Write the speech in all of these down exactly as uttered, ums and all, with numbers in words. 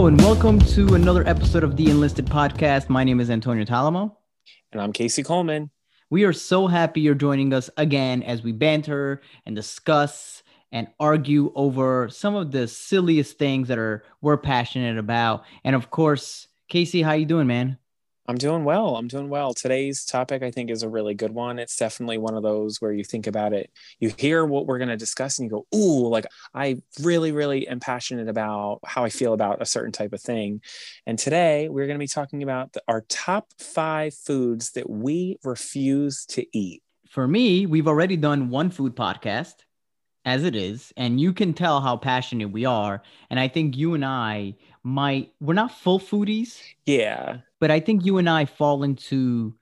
Hello and welcome to another episode of the Enlisted Podcast. My name is Antonio Talamo. And I'm Casey Coleman. We are so happy you're joining us again as we banter and discuss and argue over some of the silliest things that are we're passionate about. And of course, Casey, how you doing, man? I'm doing well. I'm doing well. Today's topic, I think, is a really good one. It's definitely one of those where you think about it, you hear what we're going to discuss and you go, ooh, like I really, really am passionate about how I feel about a certain type of thing. And today we're going to be talking about the, our top five foods that we refuse to eat. For me, we've already done one food podcast as it is, and you can tell how passionate we are. And I think you and I might, we're not full foodies. Yeah. But I think you and I fall into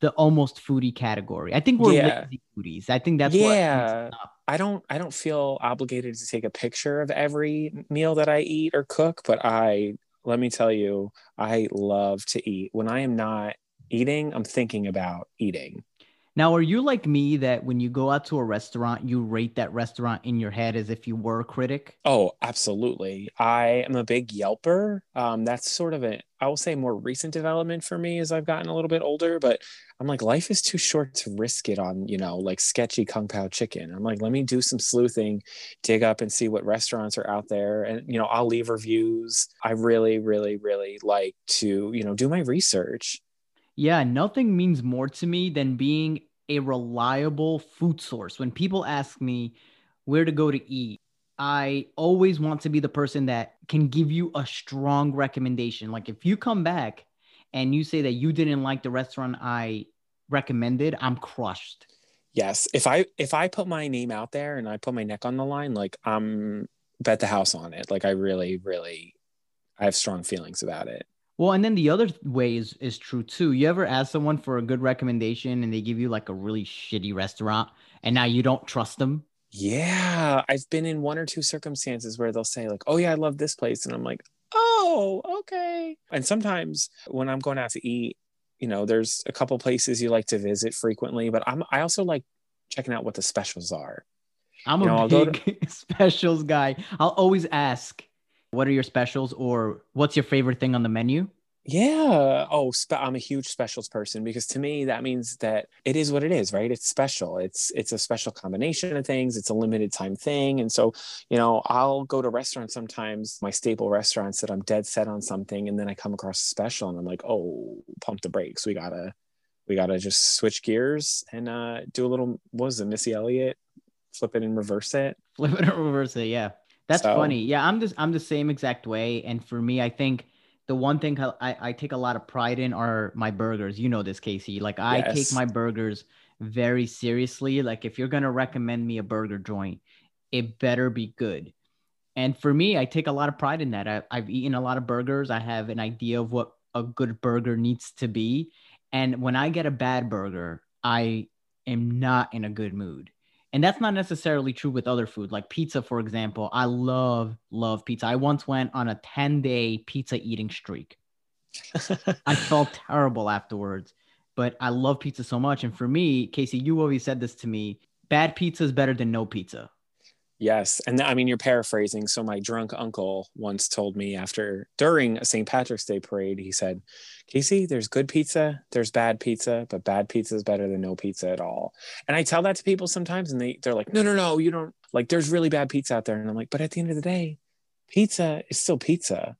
the almost foodie category. I think we're yeah. lazy foodies. I think that's yeah. what up. I don't I don't feel obligated to take a picture of every meal that I eat or cook, but I let me tell you, I love to eat. When I am not eating, I'm thinking about eating. Now, are you like me that when you go out to a restaurant, you rate that restaurant in your head as if you were a critic? Oh, absolutely. I am a big Yelper. Um, that's sort of an, I will say, more recent development for me as I've gotten a little bit older. But I'm like, life is too short to risk it on, you know, like sketchy Kung Pao chicken. I'm like, let me do some sleuthing, dig up and see what restaurants are out there. And, you know, I'll leave reviews. I really, really, really like to, you know, do my research. Yeah, nothing means more to me than being a reliable food source. When people ask me where to go to eat, I always want to be the person that can give you a strong recommendation. Like if you come back and you say that you didn't like the restaurant I recommended, I'm crushed. Yes. If I if I put my name out there and I put my neck on the line, like I'm bet the house on it. Like I really, really, I have strong feelings about it. Well, and then the other way is, is true too. You ever ask someone for a good recommendation and they give you like a really shitty restaurant and now you don't trust them? Yeah. I've been in one or two circumstances where they'll say like, oh yeah, I love this place. And I'm like, oh, okay. And sometimes when I'm going out to eat, you know, there's a couple places you like to visit frequently, but I'm, I also like checking out what the specials are. I'm you a know, big I'll go to- specials guy. I'll always ask, what are your specials or what's your favorite thing on the menu? Yeah. Oh, spe- I'm a huge specials person because to me, that means that it is what it is, right? It's special. It's, it's a special combination of things. It's a limited time thing. And so, you know, I'll go to restaurants sometimes, my staple restaurants that I'm dead set on something. And then I come across a special and I'm like, oh, pump the brakes. We gotta, we gotta just switch gears and uh, do a little, what was it? Missy Elliott, flip it and reverse it. Flip it and reverse it. Yeah. That's so funny. Yeah, I'm just I'm the same exact way. And for me, I think the one thing I, I take a lot of pride in are my burgers. You know this, Casey. Like I yes. take my burgers very seriously. Like if you're going to recommend me a burger joint, it better be good. And for me, I take a lot of pride in that. I, I've eaten a lot of burgers. I have an idea of what a good burger needs to be. And when I get a bad burger, I am not in a good mood. And that's not necessarily true with other food. Like pizza, for example, I love, love pizza. I once went on a ten-day pizza eating streak. I felt terrible afterwards, but I love pizza so much. And for me, Casey, you always said this to me, bad pizza is better than no pizza. Yes. And I mean, you're paraphrasing. So my drunk uncle once told me after, during a Saint Patrick's Day parade, he said, Casey, there's good pizza, there's bad pizza, but bad pizza is better than no pizza at all. And I tell that to people sometimes and they, they're like, no, no, no, you don't like, there's really bad pizza out there. And I'm like, but at the end of the day, pizza is still pizza.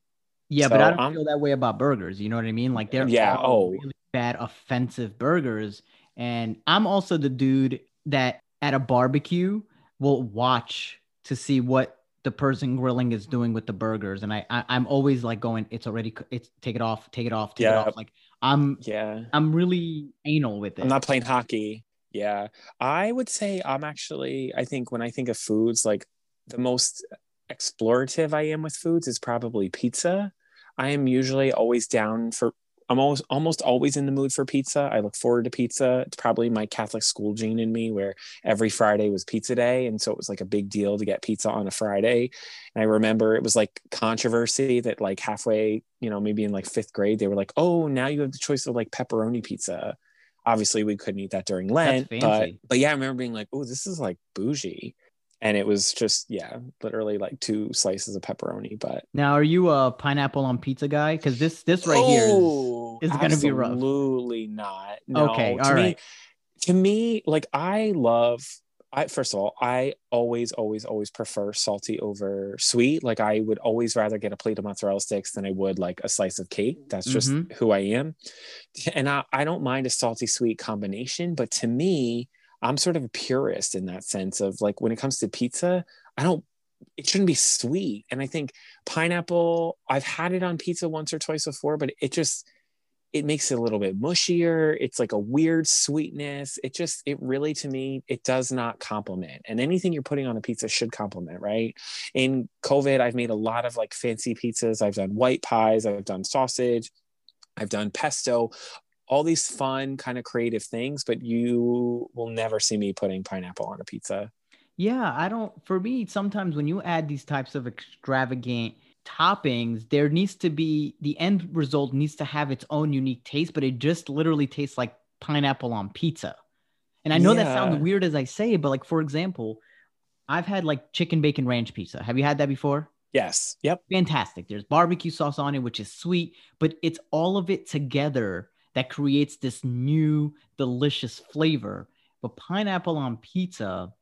Yeah. So but I don't I'm, feel that way about burgers. You know what I mean? Like they're yeah, oh. really bad, offensive burgers. And I'm also the dude that at a barbecue will watch to see what the person grilling is doing with the burgers. And I, I I'm always like going, it's already, it's take it off, take it off, take yeah. it off. Like I'm, yeah, I'm really anal with it. I'm not playing hockey. Yeah. I would say I'm actually, I think when I think of foods, like the most explorative I am with foods is probably pizza. I am usually always down for, I'm almost, almost always in the mood for pizza. I look forward to pizza. It's probably my Catholic school gene in me where every Friday was pizza day. And so it was like a big deal to get pizza on a Friday. And I remember it was like controversy that like halfway, you know, maybe in like fifth grade, they were like, oh, now you have the choice of like pepperoni pizza. Obviously we couldn't eat that during Lent, but, but yeah, I remember being like, oh, this is like bougie. And it was just, yeah, literally like two slices of pepperoni. But now, are you a pineapple on pizza guy? Because this this right oh, here is, is going to be rough. Absolutely not. No. Okay, all to right. Me, to me, like I love. I first of all, I always, always, always prefer salty over sweet. Like I would always rather get a plate of mozzarella sticks than I would like a slice of cake. That's just mm-hmm. who I am. And I, I don't mind a salty sweet combination, but to me, I'm sort of a purist in that sense of like, when it comes to pizza, I don't, it shouldn't be sweet. And I think pineapple, I've had it on pizza once or twice before, but it just, it makes it a little bit mushier. It's like a weird sweetness. It just, it really, to me, it does not complement. And anything you're putting on a pizza should complement, right? In COVID, I've made a lot of like fancy pizzas. I've done white pies. I've done sausage. I've done pesto. All these fun kind of creative things, but you will never see me putting pineapple on a pizza. Yeah, I don't, for me, sometimes when you add these types of extravagant toppings, there needs to be, the end result needs to have its own unique taste, but it just literally tastes like pineapple on pizza. And I know yeah. that sounds weird as I say it, but like, for example, I've had like chicken bacon ranch pizza. Have you had that before? Yes. Yep. Fantastic. There's barbecue sauce on it, which is sweet, but it's all of it together that creates this new delicious flavor. But pineapple on pizza.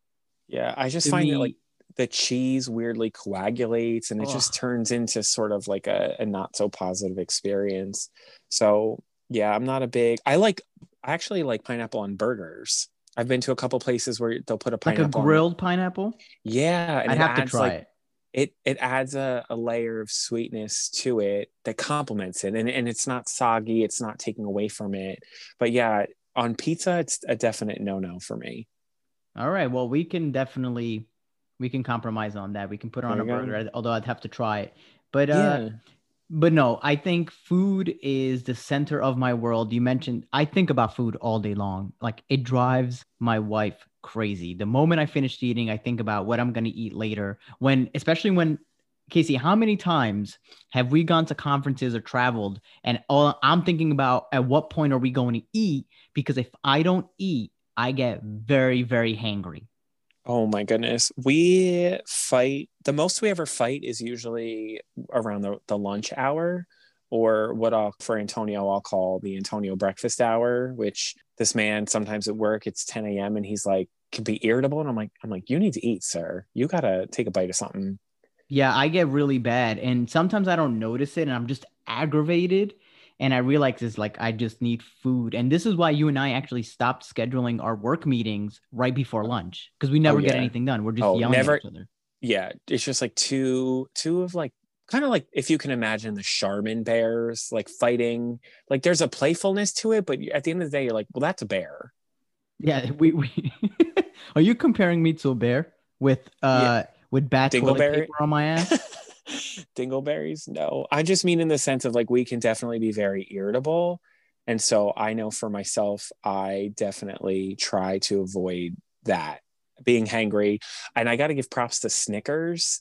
Yeah. I just find me, it like, the cheese weirdly coagulates and it Ugh. just turns into sort of like a, a not so positive experience. So yeah, I'm not a big, I like, I actually like pineapple on burgers. I've been to a couple places where they'll put a pineapple. Like a grilled on. pineapple? Yeah. And I'd have adds, to try like, it. It it adds a, a layer of sweetness to it that complements it. And, and it's not soggy. It's not taking away from it. But yeah, on pizza, it's a definite no-no for me. All right. Well, we can definitely... We can compromise on that. We can put it on a burger, although I'd have to try it. But uh, yeah. but no, I think food is the center of my world. You mentioned, I think about food all day long. Like it drives my wife crazy. The moment I finished eating, I think about what I'm going to eat later. When, especially when, Casey, how many times have we gone to conferences or traveled and all I'm thinking about at what point are we going to eat? Because if I don't eat, I get very, very hangry. Oh my goodness. We fight. The most we ever fight is usually around the, the lunch hour or what I'll, for Antonio, I'll call the Antonio breakfast hour, which this man sometimes at work, it's ten a.m. and he's like, can be irritable. And I'm like, I'm like, you need to eat, sir. You got to take a bite of something. Yeah, I get really bad. And sometimes I don't notice it and I'm just aggravated. And I realize it's like, I just need food. And this is why you and I actually stopped scheduling our work meetings right before lunch. Because we never oh, yeah. get anything done. We're just oh, yelling never, at each other. Yeah. It's just like two, two of like, kind of like, if you can imagine the Charmin bears, like fighting, like there's a playfulness to it. But at the end of the day, you're like, well, that's a bear. Yeah. We, we Are you comparing me to a bear with, uh, yeah. with bad toilet paper on my ass? Dingleberries? No, I just mean in the sense of like we can definitely be very irritable, and so I know for myself I definitely try to avoid that being hangry. And I got to give props to Snickers,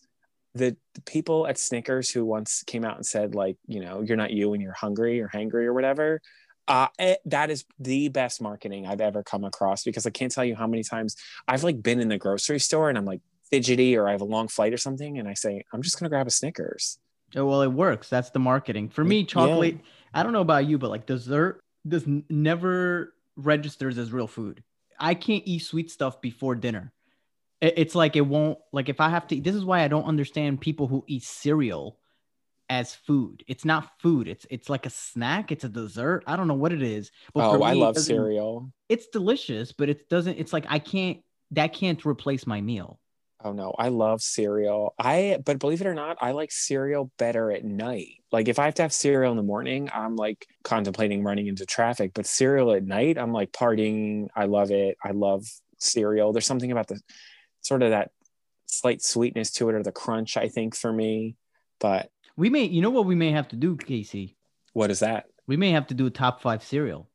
the, the people at Snickers who once came out and said like, you know, you're not you when you're hungry or hangry or whatever. Uh, it, that is the best marketing I've ever come across, because I can't tell you how many times I've like been in the grocery store and I'm like fidgety or I have a long flight or something and I say I'm just gonna grab a Snickers. Oh, well, it works. That's the marketing for me. Chocolate, yeah. I don't know about you, but like dessert this never registers as real food. I can't eat sweet stuff before dinner. It's like it won't, like if I have to, this is why I don't understand people who eat cereal as food. It's not food. It's it's like a snack. It's a dessert. I don't know what it is, but oh, for me, I love it cereal. It's delicious, but it doesn't, it's like I can't, that can't replace my meal. Oh no, I love cereal. I, but believe it or not, I like cereal better at night. Like if I have to have cereal in the morning, I'm like contemplating running into traffic, but cereal at night, I'm like partying. I love it. I love cereal. There's something about the sort of that slight sweetness to it or the crunch, I think, for me. But we may, you know what we may have to do, Casey? What is that? We may have to do a top five cereal.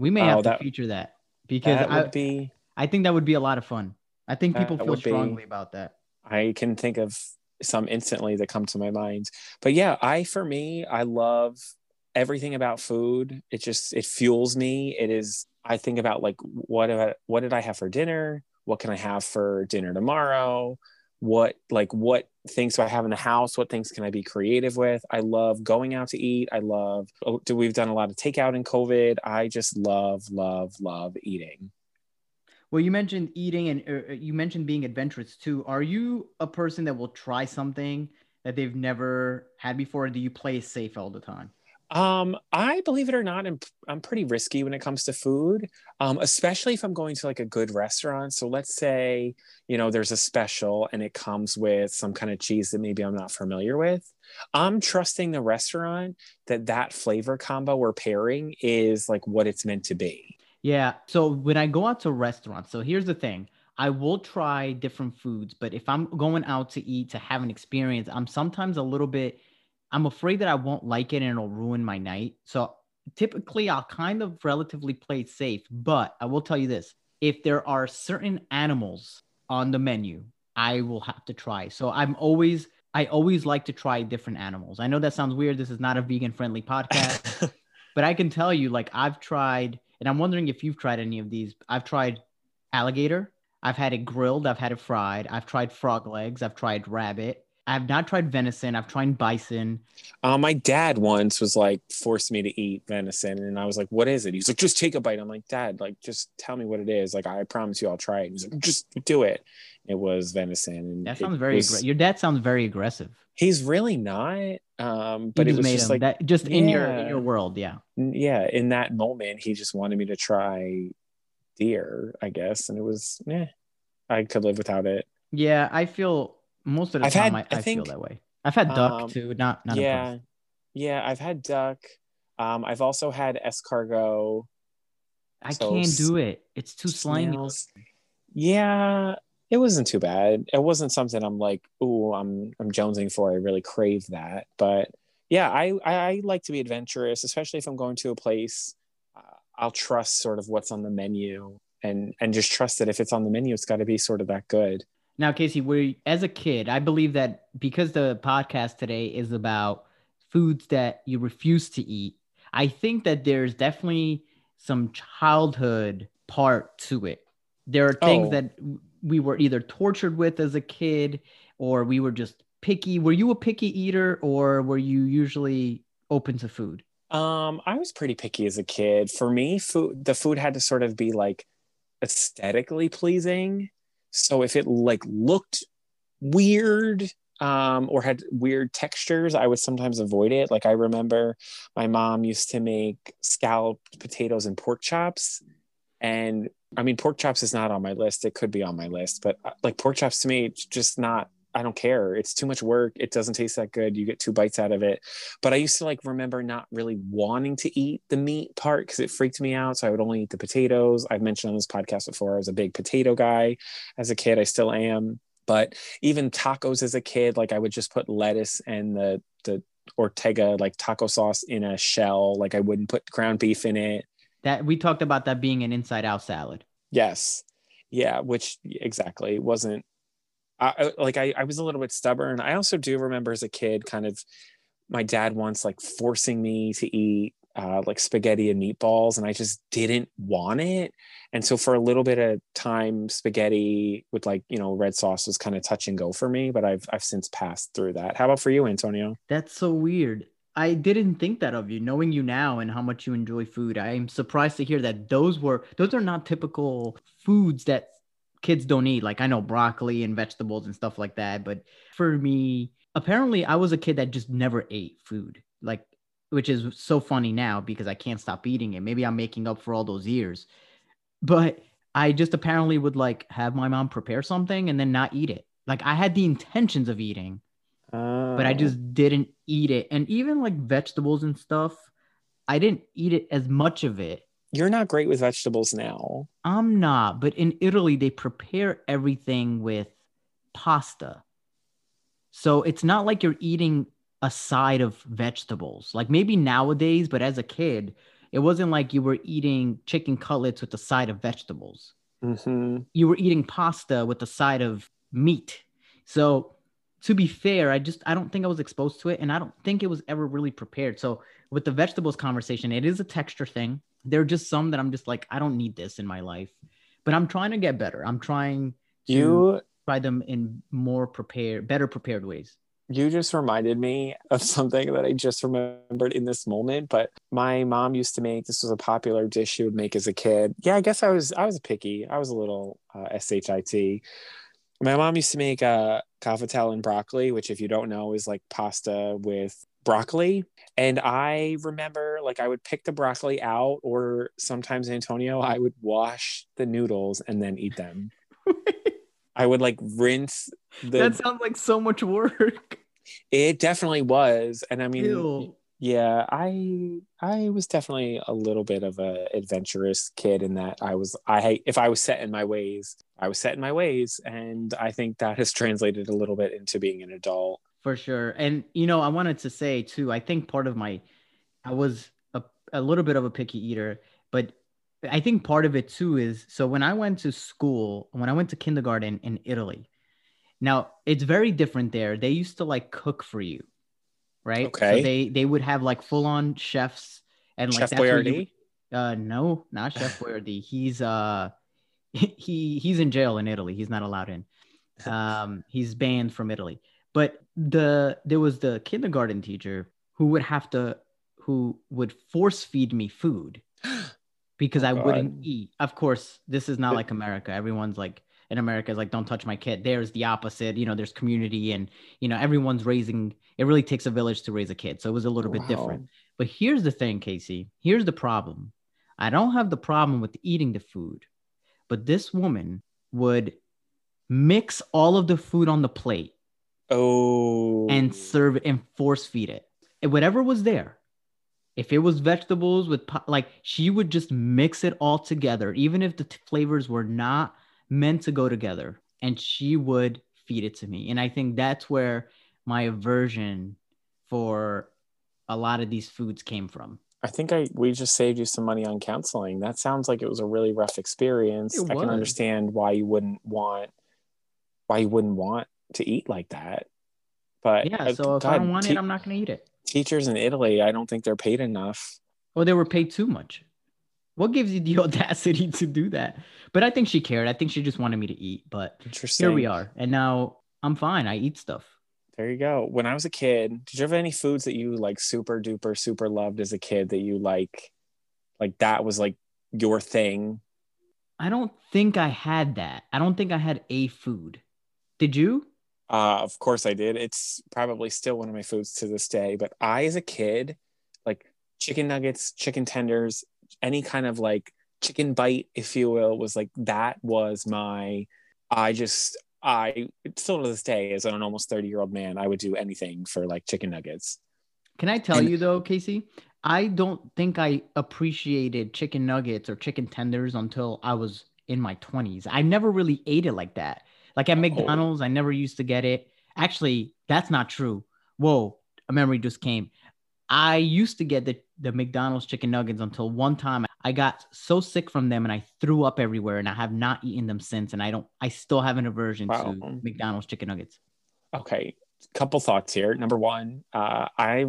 We may oh, have that, to feature that because that would I, be... I think that would be a lot of fun. I think people feel strongly about that. I can think of some instantly that come to my mind. But yeah, I, for me, I love everything about food. It just, it fuels me. It is, I think about like, what, what did I have for dinner? what can I have for dinner tomorrow? What, like, what things do I have in the house? What things can I be creative with? I love going out to eat. I love, do we've done a lot of takeout in COVID. I just love, love, love eating. Well, you mentioned eating and uh, you mentioned being adventurous too. Are you a person that will try something that they've never had before? Or do you play safe all the time? Um, I, believe it or not, I'm, I'm pretty risky when it comes to food, um, especially if I'm going to like a good restaurant. So let's say, you know, there's a special and it comes with some kind of cheese that maybe I'm not familiar with. I'm trusting the restaurant that that flavor combo we're pairing is like what it's meant to be. Yeah. So when I go out to restaurants, so here's the thing, I will try different foods, but if I'm going out to eat to have an experience, I'm sometimes a little bit I'm afraid that I won't like it and it'll ruin my night. So typically I'll kind of relatively play it safe, but I will tell you this, if there are certain animals on the menu, I will have to try. So I'm always, I always like to try different animals. I know that sounds weird. This is not a vegan friendly podcast, but I can tell you, like, I've tried, and I'm wondering if you've tried any of these. I've tried alligator. I've had it grilled. I've had it fried. I've tried frog legs. I've tried rabbit. I've not tried venison. I've tried bison. Uh, my dad once was like, forced me to eat venison. And I was like, what is it? He's like, just take a bite. I'm like, Dad, like, just tell me what it is. Like, I promise you I'll try it. He's like, just do it. It was venison. And that sounds very aggressive. Your dad sounds very aggressive. He's really not. Um, but it was just like that, just in your in your world. Yeah. Yeah. In that moment, he just wanted me to try deer, I guess. And it was, yeah, I could live without it. Yeah. I feel... Most of the I've time, had, I, I, I think, feel that way. I've had duck um, too, not not yeah, impressed. Yeah. I've had duck. Um, I've also had escargot. I so can't do it. It's too slimy. Yeah, it wasn't too bad. It wasn't something I'm like, ooh, I'm I'm jonesing for. I really crave that. But yeah, I I like to be adventurous, especially if I'm going to a place. Uh, I'll trust sort of what's on the menu, and and just trust that if it's on the menu, it's got to be sort of that good. Now, Casey, we as a kid, I believe that because the podcast today is about foods that you refuse to eat, I think that there's definitely some childhood part to it. There are things oh. that we were either tortured with as a kid, or we were just picky. Were you a picky eater, or were you usually open to food? Um, I was pretty picky as a kid. For me, food the food had to sort of be like aesthetically pleasing. So if it like looked weird um, or had weird textures, I would sometimes avoid it. Like I remember my mom used to make scalloped potatoes and pork chops. And I mean, pork chops is not on my list. It could be on my list, but like pork chops to me, it's just not, I don't care. It's too much work. It doesn't taste that good. You get two bites out of it. But I used to like remember not really wanting to eat the meat part because it freaked me out. So I would only eat the potatoes. I've mentioned on this podcast before, I was a big potato guy as a kid. I still am. But even tacos as a kid, like I would just put lettuce and the the Ortega like taco sauce in a shell. Like I wouldn't put ground beef in it. That we talked about that being an inside out salad. Yes. Yeah, which exactly wasn't. I, like I, I was a little bit stubborn. I also do remember as a kid, kind of my dad once like forcing me to eat uh, like spaghetti and meatballs, and I just didn't want it. And so for a little bit of time, spaghetti with like, you know, red sauce was kind of touch and go for me, but I've, I've since passed through that. How about for you, Antonio? That's so weird. I didn't think that of you, knowing you now and how much you enjoy food. I am surprised to hear that those were, those are not typical foods that kids don't eat. Like I know broccoli and vegetables and stuff like that. But for me, apparently I was a kid that just never ate food, like, which is so funny now because I can't stop eating it. Maybe I'm making up for all those years, but I just apparently would like have my mom prepare something and then not eat it. Like I had the intentions of eating, oh. but I just didn't eat it. And even like vegetables and stuff, I didn't eat it as much of it. You're not great with vegetables now. I'm not, but in Italy, they prepare everything with pasta. So it's not like you're eating a side of vegetables. Like maybe nowadays, but as a kid, it wasn't like you were eating chicken cutlets with a side of vegetables. Mm-hmm. You were eating pasta with a side of meat. So to be fair, I just, I don't think I was exposed to it, and I don't think it was ever really prepared. So with the vegetables conversation, it is a texture thing. There are just some that I'm just like, I don't need this in my life. but I'm trying to get better. I'm trying to you, try them in more prepared, better prepared ways. You just reminded me of something that I just remembered in this moment, but my mom used to make, this was a popular dish she would make as a kid. Yeah, I guess I was, I was picky. I was a little uh, S H I T. My mom used to make uh, cavatel and broccoli, which if you don't know is like pasta with broccoli. And I remember like I would pick the broccoli out, or sometimes Antonio, I would wash the noodles and then eat them. I would like rinse the... That sounds like so much work. It definitely was. And I mean, Ew. yeah, I I was definitely a little bit of a adventurous kid in that I was, I if I was set in my ways, I was set in my ways. And I think that has translated a little bit into being an adult. For sure. And, you know, I wanted to say too, I think part of my, I was a, a little bit of a picky eater, but I think part of it too is, so when I went to school, when I went to kindergarten in Italy, now it's very different there. They used to like cook for you, right? Okay. So they, they would have like full on chefs and like Chef Boyardee. Uh, no, not Chef Boyardee. He's uh, he he's in jail in Italy. He's not allowed in. Um, he's banned from Italy. But the there was the kindergarten teacher who would have to who would force feed me food. Because oh, I wouldn't God. eat. Of course, this is not like America. Everyone's like, in America is like, don't touch my kid. There's the opposite. You know, there's community and, you know, everyone's raising, it really takes a village to raise a kid. So it was a little wow. bit different. But here's the thing, Casey. Here's the problem. I don't have the problem with eating the food, but this woman would mix all of the food on the plate. Oh. And serve it and force feed it. And whatever was there. If it was vegetables with like, she would just mix it all together, even if the t- flavors were not meant to go together, and she would feed it to me. And I think that's where my aversion for a lot of these foods came from. I think I we just saved you some money on counseling. That sounds like it was a really rough experience. I can understand why you wouldn't want why you wouldn't want to eat like that. But yeah, so if God, I don't want t- it, I'm not going to eat it. Teachers in Italy, I don't think they're paid enough. Well, they were paid too much. What gives you the audacity to do that? But I think she cared. I think she just wanted me to eat. But here we are. And now I'm fine. I eat stuff. There you go. When I was a kid, did you have any foods that you like super duper, super loved as a kid that you like, like that was like your thing? I don't think I had that. I don't think I had a food. Did you? Uh, of course I did. It's probably still one of my foods to this day, but I, as a kid, like chicken nuggets, chicken tenders, any kind of like chicken bite, if you will, was like, that was my, I just, I still to this day as an almost thirty year old man, I would do anything for like chicken nuggets. Can I tell and- you though, Casey, I don't think I appreciated chicken nuggets or chicken tenders until I was in my twenties. I never really ate it like that. Like at McDonald's, oh. I never used to get it. Actually, that's not true. Whoa, a memory just came. I used to get the, the McDonald's chicken nuggets until one time I got so sick from them and I threw up everywhere, and I have not eaten them since. And I don't, I still have an aversion wow. to McDonald's chicken nuggets. Okay. Couple thoughts here. Number one, uh, I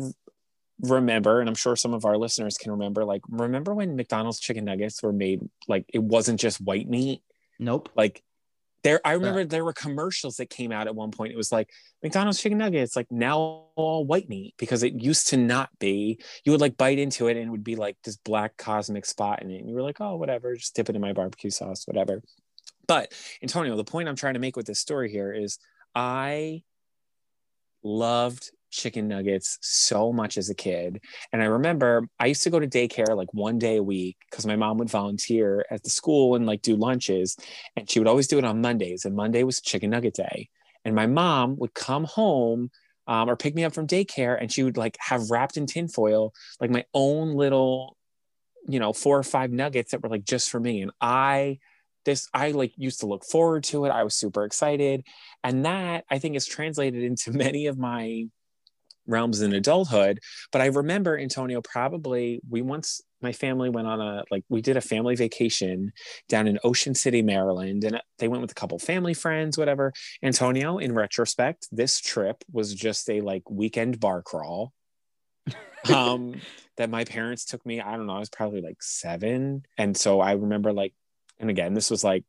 remember, and I'm sure some of our listeners can remember, like, remember when McDonald's chicken nuggets were made, like it wasn't just white meat. Nope. Like, There, I remember there were commercials that came out at one point. It was like McDonald's chicken nuggets, like now all white meat, because it used to not be. You would like bite into it and it would be like this black cosmic spot in it. And you were like, oh, whatever, just dip it in my barbecue sauce, whatever. But Antonio, the point I'm trying to make with this story here is I loved chicken nuggets so much as a kid. And I remember I used to go to daycare like one day a week because my mom would volunteer at the school and like do lunches, and she would always do it on Mondays, and Monday was chicken nugget day. And my mom would come home um, or pick me up from daycare, and she would like have wrapped in tinfoil like my own little, you know, four or five nuggets that were like just for me. And I This, I like used to look forward to it. I was super excited. And that I think is translated into many of my realms in adulthood. But I remember, Antonio, probably we once, my family went on a, like we did a family vacation down in Ocean City, Maryland, and they went with a couple family friends, whatever. Antonio, in retrospect, this trip was just a like weekend bar crawl. um, that my parents took me, I don't know, I was probably like seven. And so I remember like and again, this was like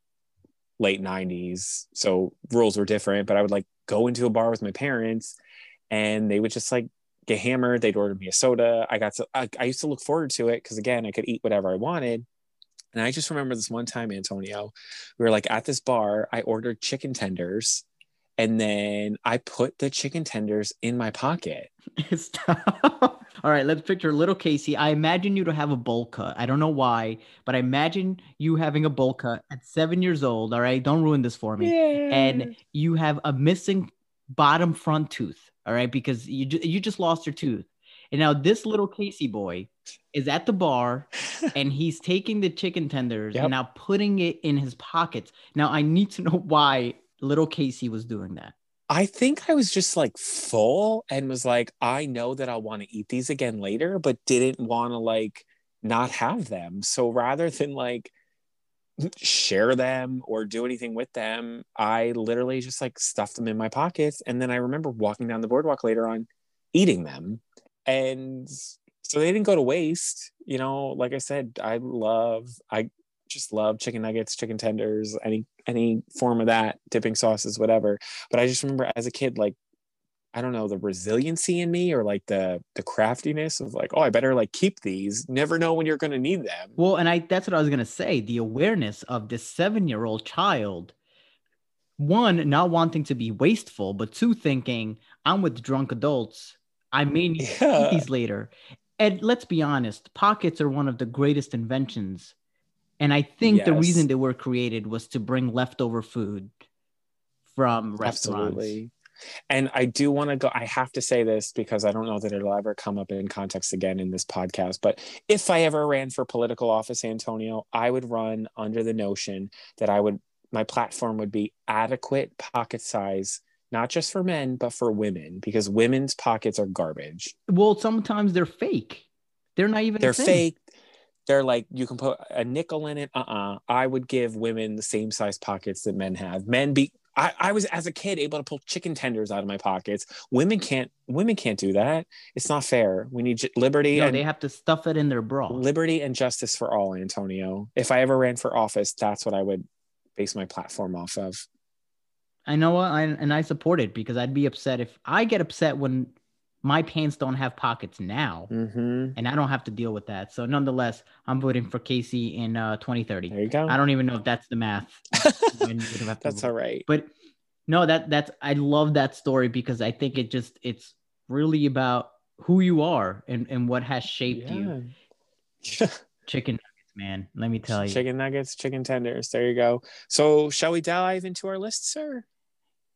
late nineties, so rules were different, but I would like go into a bar with my parents and they would just like get hammered. They'd order me a soda. I got to, I, I used to look forward to it because again, I could eat whatever I wanted. And I just remember this one time, Antonio, we were like at this bar, I ordered chicken tenders and then I put the chicken tenders in my pocket. Stop. All right, let's picture little Casey. I imagine you to have a bowl cut. I don't know why, but I imagine you having a bowl cut at seven years old. All right, don't ruin this for me. Yeah. And you have a missing bottom front tooth. All right, because you you just lost your tooth. And now this little Casey boy is at the bar and he's taking the chicken tenders yep. and now putting it in his pockets. Now I need to know why little Casey was doing that. I think I was just like full and was like, I know that I'll want to eat these again later, but didn't want to like not have them. So rather than like share them or do anything with them, I literally just like stuffed them in my pockets. And then I remember walking down the boardwalk later on, eating them. And so they didn't go to waste. You know, like I said, I love, I just love chicken nuggets, chicken tenders, any any form of that, dipping sauces, whatever. But I just remember as a kid, like, I don't know, the resiliency in me or like the the craftiness of like, oh, I better like keep these, never know when you're going to need them. Well, and I that's what I was going to say. The awareness of this seven-year-old child, one, not wanting to be wasteful, but two, thinking I'm with drunk adults. I may need yeah. to eat these later. And let's be honest, pockets are one of the greatest inventions. And I think yes. the reason they were created was to bring leftover food from restaurants. Absolutely. And I do want to go, I have to say this because I don't know that it'll ever come up in context again in this podcast, but if I ever ran for political office, Antonio, I would run under the notion that I would, my platform would be adequate pocket size, not just for men, but for women, because women's pockets are garbage. Well, sometimes they're fake. They're not even They're fake. They're like, you can put a nickel in it. Uh-uh. I would give women the same size pockets that men have. Men be, I, I was as a kid able to pull chicken tenders out of my pockets. Women can't, women can't do that. It's not fair. We need j- liberty. No, and they have to stuff it in their bra. Liberty and justice for all, Antonio. If I ever ran for office, that's what I would base my platform off of. I know. I, and I support it because I'd be upset if I get upset when my pants don't have pockets now mm-hmm. and I don't have to deal with that. So nonetheless, I'm voting for Casey in uh, twenty thirty. There you go. I don't even know if that's the math. That's all right. But no, that that's, I love that story because I think it just, it's really about who you are and, and what has shaped yeah. you. Chicken nuggets, man. Let me tell you. Chicken nuggets, chicken tenders. There you go. So shall we dive into our list, sir?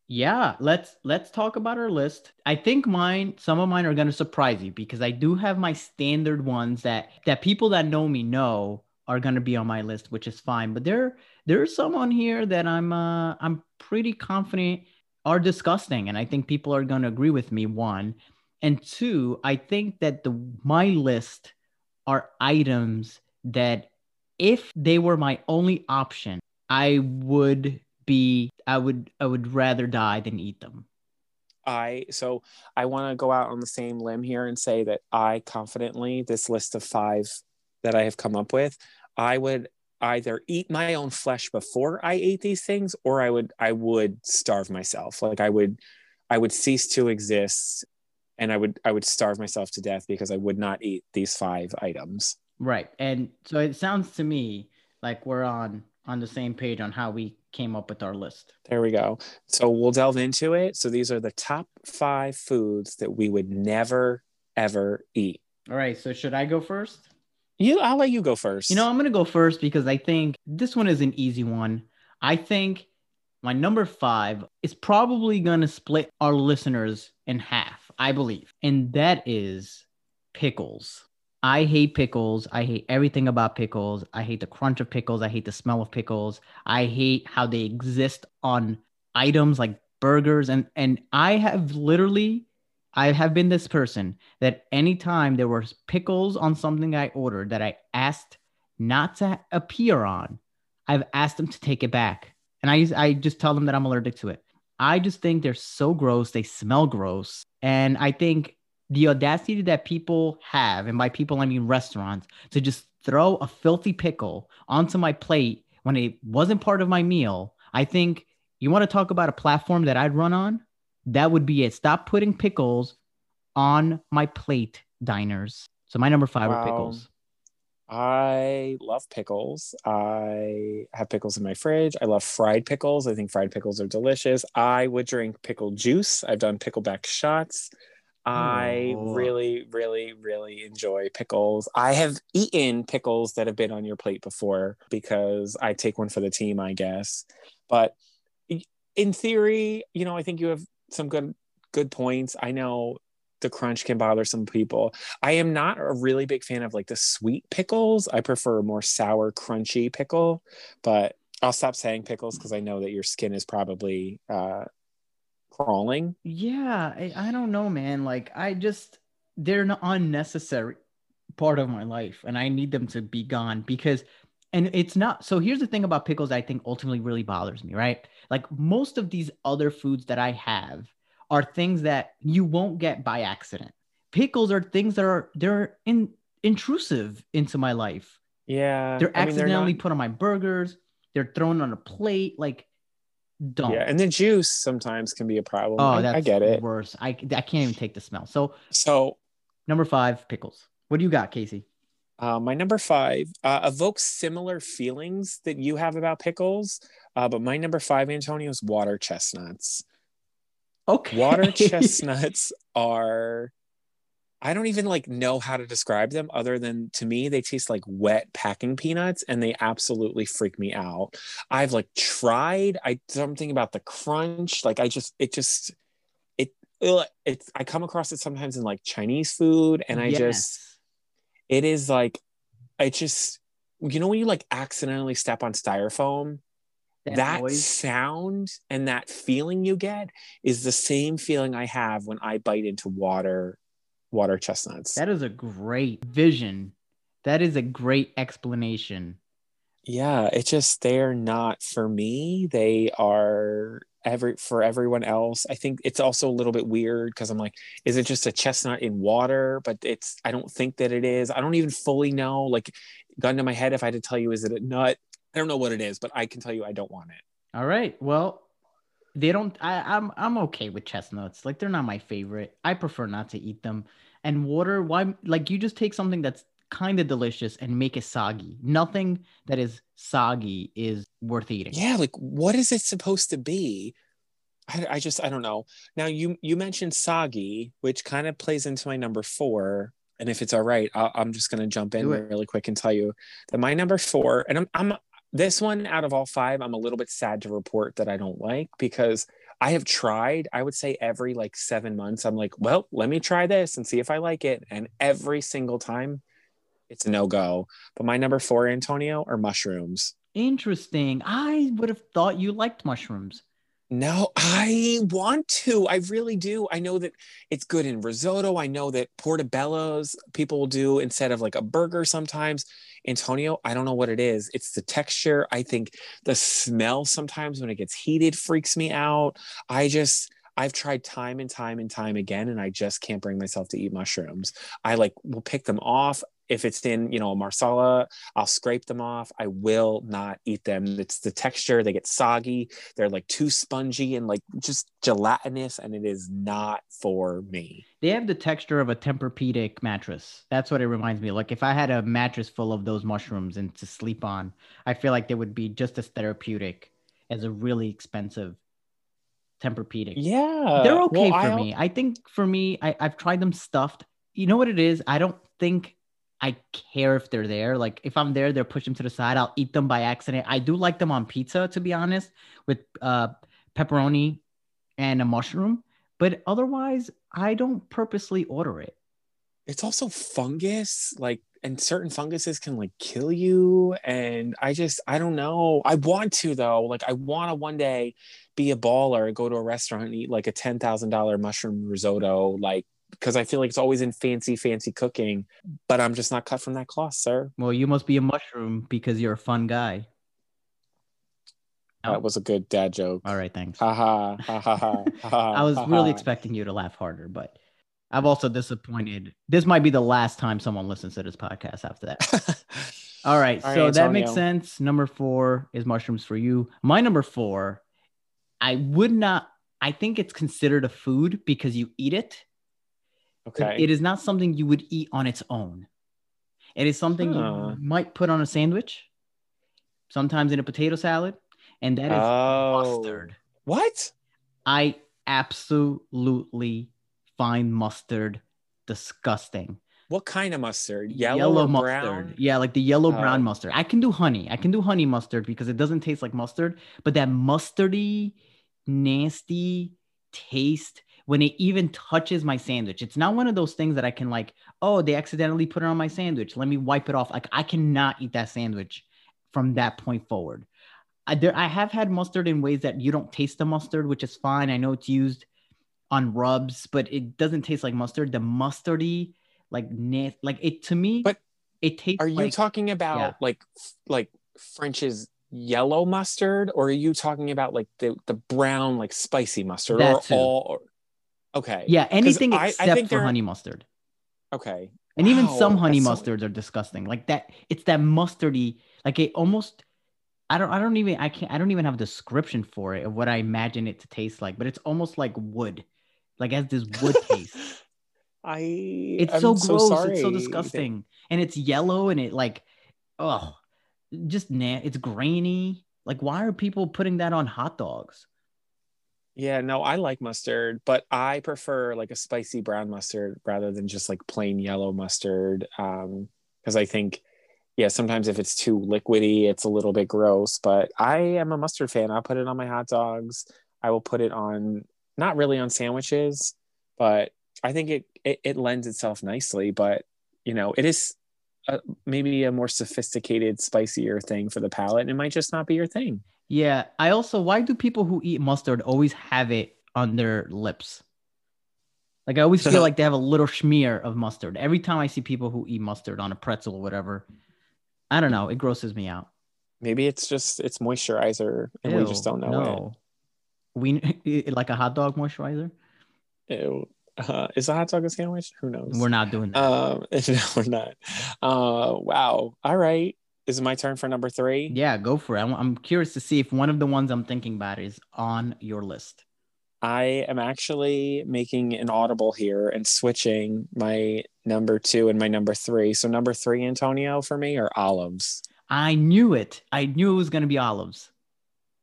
Yeah, let's let's talk about our list. I think mine, some of mine are going to surprise you because I do have my standard ones that that people that know me know are going to be on my list, which is fine. But there there's some on here that I'm uh, I'm pretty confident are disgusting, and I think people are going to agree with me. One, and two, I think that the my list are items that if they were my only option, I would. be I would I would rather die than eat them. I so I want to go out on the same limb here and say that I confidently, this list of five that I have come up with, I would either eat my own flesh before I ate these things, or I would I would starve myself. Like I would I would cease to exist, and I would I would starve myself to death because I would not eat these five items. Right. And so it sounds to me like we're on on the same page on how we came up with our list. There we go. So we'll delve into it. So these are the top five foods that we would never, ever eat. All right. So should I go first? You, I'll let you go first. You know, I'm going to go first because I think this one is an easy one. I think my number five is probably going to split our listeners in half, I believe. And that is pickles. I hate pickles. I hate everything about pickles. I hate the crunch of pickles. I hate the smell of pickles. I hate how they exist on items like burgers. And and I have literally, I have been this person that anytime there were pickles on something I ordered that I asked not to appear on, I've asked them to take it back. And I I just tell them that I'm allergic to it. I just think they're so gross. They smell gross. And I think the audacity that people have, and by people I mean restaurants, to just throw a filthy pickle onto my plate when it wasn't part of my meal, I think you want to talk about a platform that I'd run on? That would be it. Stop putting pickles on my plate, diners. So my number five wow. are pickles. I love pickles. I have pickles in my fridge. I love fried pickles. I think fried pickles are delicious. I would drink pickle juice. I've done pickleback shots. I oh. really, really, really enjoy pickles. I have eaten pickles that have been on your plate before because I take one for the team, I guess. But in theory, you know, I think you have some good, good points. I know the crunch can bother some people. I am not a really big fan of like the sweet pickles. I prefer a more sour, crunchy pickle, but I'll stop saying pickles because I know that your skin is probably, uh, crawling. Yeah, I, I don't know, man. Like, I just, they're an unnecessary part of my life and I need them to be gone because, and it's not, so here's the thing about pickles I think ultimately really bothers me, right? Like most of these other foods that I have are things that you won't get by accident. Pickles are things that are, they're in, intrusive into my life. Yeah. They're accidentally I mean, they're not- put on my burgers. They're thrown on a plate. Like, Don't. Yeah, and the juice sometimes can be a problem. Oh, that's I get it. Worse. I I can't even take the smell. So so number five, pickles. What do you got, Casey? Uh, my number five uh, evokes similar feelings that you have about pickles, uh, but my number five, Antonio, is water chestnuts. Okay, water chestnuts are. I don't even like know how to describe them other than to me, they taste like wet packing peanuts and they absolutely freak me out. I've like tried, I something about the crunch. Like I just, it just, it, it's, I come across it sometimes in like Chinese food and I yes. just, it is like, I just, you know, when you like accidentally step on styrofoam, that, that sound and that feeling you get is the same feeling I have when I bite into water water chestnuts. That is a great vision. That is a great explanation. Yeah, it's just they're not for me. They are every for everyone else. I think it's also a little bit weird because I'm like, is it just a chestnut in water? But it's I don't think that it is. I don't even fully know. Like, gun to my head, if I had to tell you, is it a nut? I don't know what it is, but I can tell you I don't want it. All right. Well, They don't, I, I'm I'm okay with chestnuts. Like, they're not my favorite. I prefer not to eat them. And water, why, like, you just take something that's kind of delicious and make it soggy. Nothing that is soggy is worth eating. Yeah, like, what is it supposed to be? I, I just, I don't know. Now, you you mentioned soggy, which kind of plays into my number four. And if it's all right, I'll, I'm just going to jump in really quick and tell you that my number four, and I'm, I'm, this one out of all five, I'm a little bit sad to report that I don't like because I have tried, I would say every like seven months, I'm like, well, let me try this and see if I like it. And every single time it's a no go. But my number four, Antonio, are mushrooms. Interesting. I would have thought you liked mushrooms. No, I want to. I really do. I know that it's good in risotto. I know that portobellos people will do instead of like a burger sometimes. Antonio, I don't know what it is. It's the texture. I think the smell sometimes when it gets heated freaks me out. I just, I've tried time and time and time again, and I just can't bring myself to eat mushrooms. I like will pick them off. If it's in, you know, a marsala, I'll scrape them off. I will not eat them. It's the texture. They get soggy. They're like too spongy and like just gelatinous, and it is not for me. They have the texture of a Tempur-Pedic mattress. That's what it reminds me of. Like if I had a mattress full of those mushrooms and to sleep on, I feel like they would be just as therapeutic as a really expensive Tempur-Pedic. Yeah. They're okay well, for I me. I think for me, I, I've tried them stuffed. You know what it is? I don't think I care if they're there. Like if I'm there, they'll push them to the side. I'll eat them by accident. I do like them on pizza, to be honest, with uh, pepperoni and a mushroom. But otherwise, I don't purposely order it. It's also fungus, like, and certain funguses can like kill you. And I just, I don't know. I want to though. Like I want to one day be a baller and go to a restaurant and eat like a ten thousand dollars mushroom risotto, like, because I feel like it's always in fancy, fancy cooking, but I'm just not cut from that cloth, sir. Well, you must be a mushroom because you're a fun guy. Oh. That was a good dad joke. All right, thanks. Ha ha ha ha ha. ha I was ha, really ha. expecting you to laugh harder, but I'm also disappointed. This might be the last time someone listens to this podcast after that. All right. All right, so Antonio. That makes sense. Number four is mushrooms for you. My number four, I would not, I think it's considered a food because you eat it. Okay. It is not something you would eat on its own. It is something huh. you might put on a sandwich, sometimes in a potato salad, and that is oh. mustard. What? I absolutely find mustard disgusting. What kind of mustard? Yellow, yellow mustard. Brown? Yeah, like the yellow oh. brown mustard. I can do honey. I can do honey mustard because it doesn't taste like mustard, but that mustardy, nasty taste when it even touches my sandwich. It's not one of those things that I can like, oh, they accidentally put it on my sandwich. Let me wipe it off. Like I cannot eat that sandwich from that point forward. I, there, I have had mustard in ways that you don't taste the mustard, which is fine. I know it's used on rubs, but it doesn't taste like mustard. The mustardy, like nasty, like it to me. But it tastes. Are you like, talking about yeah. like like French's yellow mustard, or are you talking about like the the brown like spicy mustard, That's or it. all? Or, Okay. Yeah, anything except I, I think for honey mustard. Okay. And wow, even some honey mustards so... are disgusting. Like that, it's that mustardy, like it almost I don't I don't even I can't I don't even have a description for it of what I imagine it to taste like, but it's almost like wood. Like it has this wood taste. I It's I'm so gross, so it's so disgusting. And it's yellow and it like oh, just nah, it's grainy. Like why are people putting that on hot dogs? Yeah, no, I like mustard, but I prefer like a spicy brown mustard rather than just like plain yellow mustard. Um, because I think, yeah, sometimes if it's too liquidy, it's a little bit gross, but I am a mustard fan. I'll put it on my hot dogs. I will put it on, not really on sandwiches, but I think it, it, it lends itself nicely, but you know, it is a, maybe a more sophisticated, spicier thing for the palate. And it might just not be your thing. Yeah, I also, why do people who eat mustard always have it on their lips? Like I always feel like they have a little smear of mustard. Every time I see people who eat mustard on a pretzel or whatever, I don't know, it grosses me out. Maybe it's just, it's moisturizer and Ew, we just don't know no. it. We, like a hot dog moisturizer? Ew. Uh, is a hot dog a sandwich? Who knows? We're not doing that. Um, no, we're not. Uh, wow. All right. Is it my turn for number three? Yeah, go for it. I'm, I'm curious to see if one of the ones I'm thinking about is on your list. I am actually making an audible here and switching my number two and my number three. So number three, Antonio, for me are olives. I knew it. I knew it was going to be olives.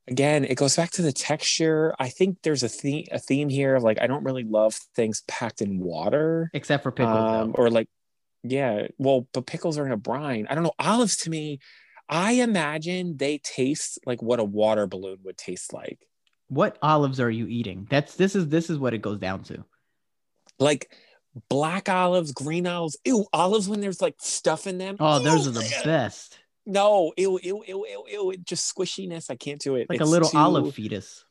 Again, it goes back to the texture. I think there's a theme, a theme here of like, I don't really love things packed in water. Except for pickles. Um, or like, Yeah, well, but pickles are in a brine. I don't know. Olives to me, I imagine they taste like what a water balloon would taste like. What olives are you eating? That's this is this is what it goes down to. Like black olives, green olives, ew, olives when there's like stuff in them. Oh, ew, those are the best. No, ew, ew, ew, ew, ew, just squishiness. I can't do it. Like it's a little too... olive fetus.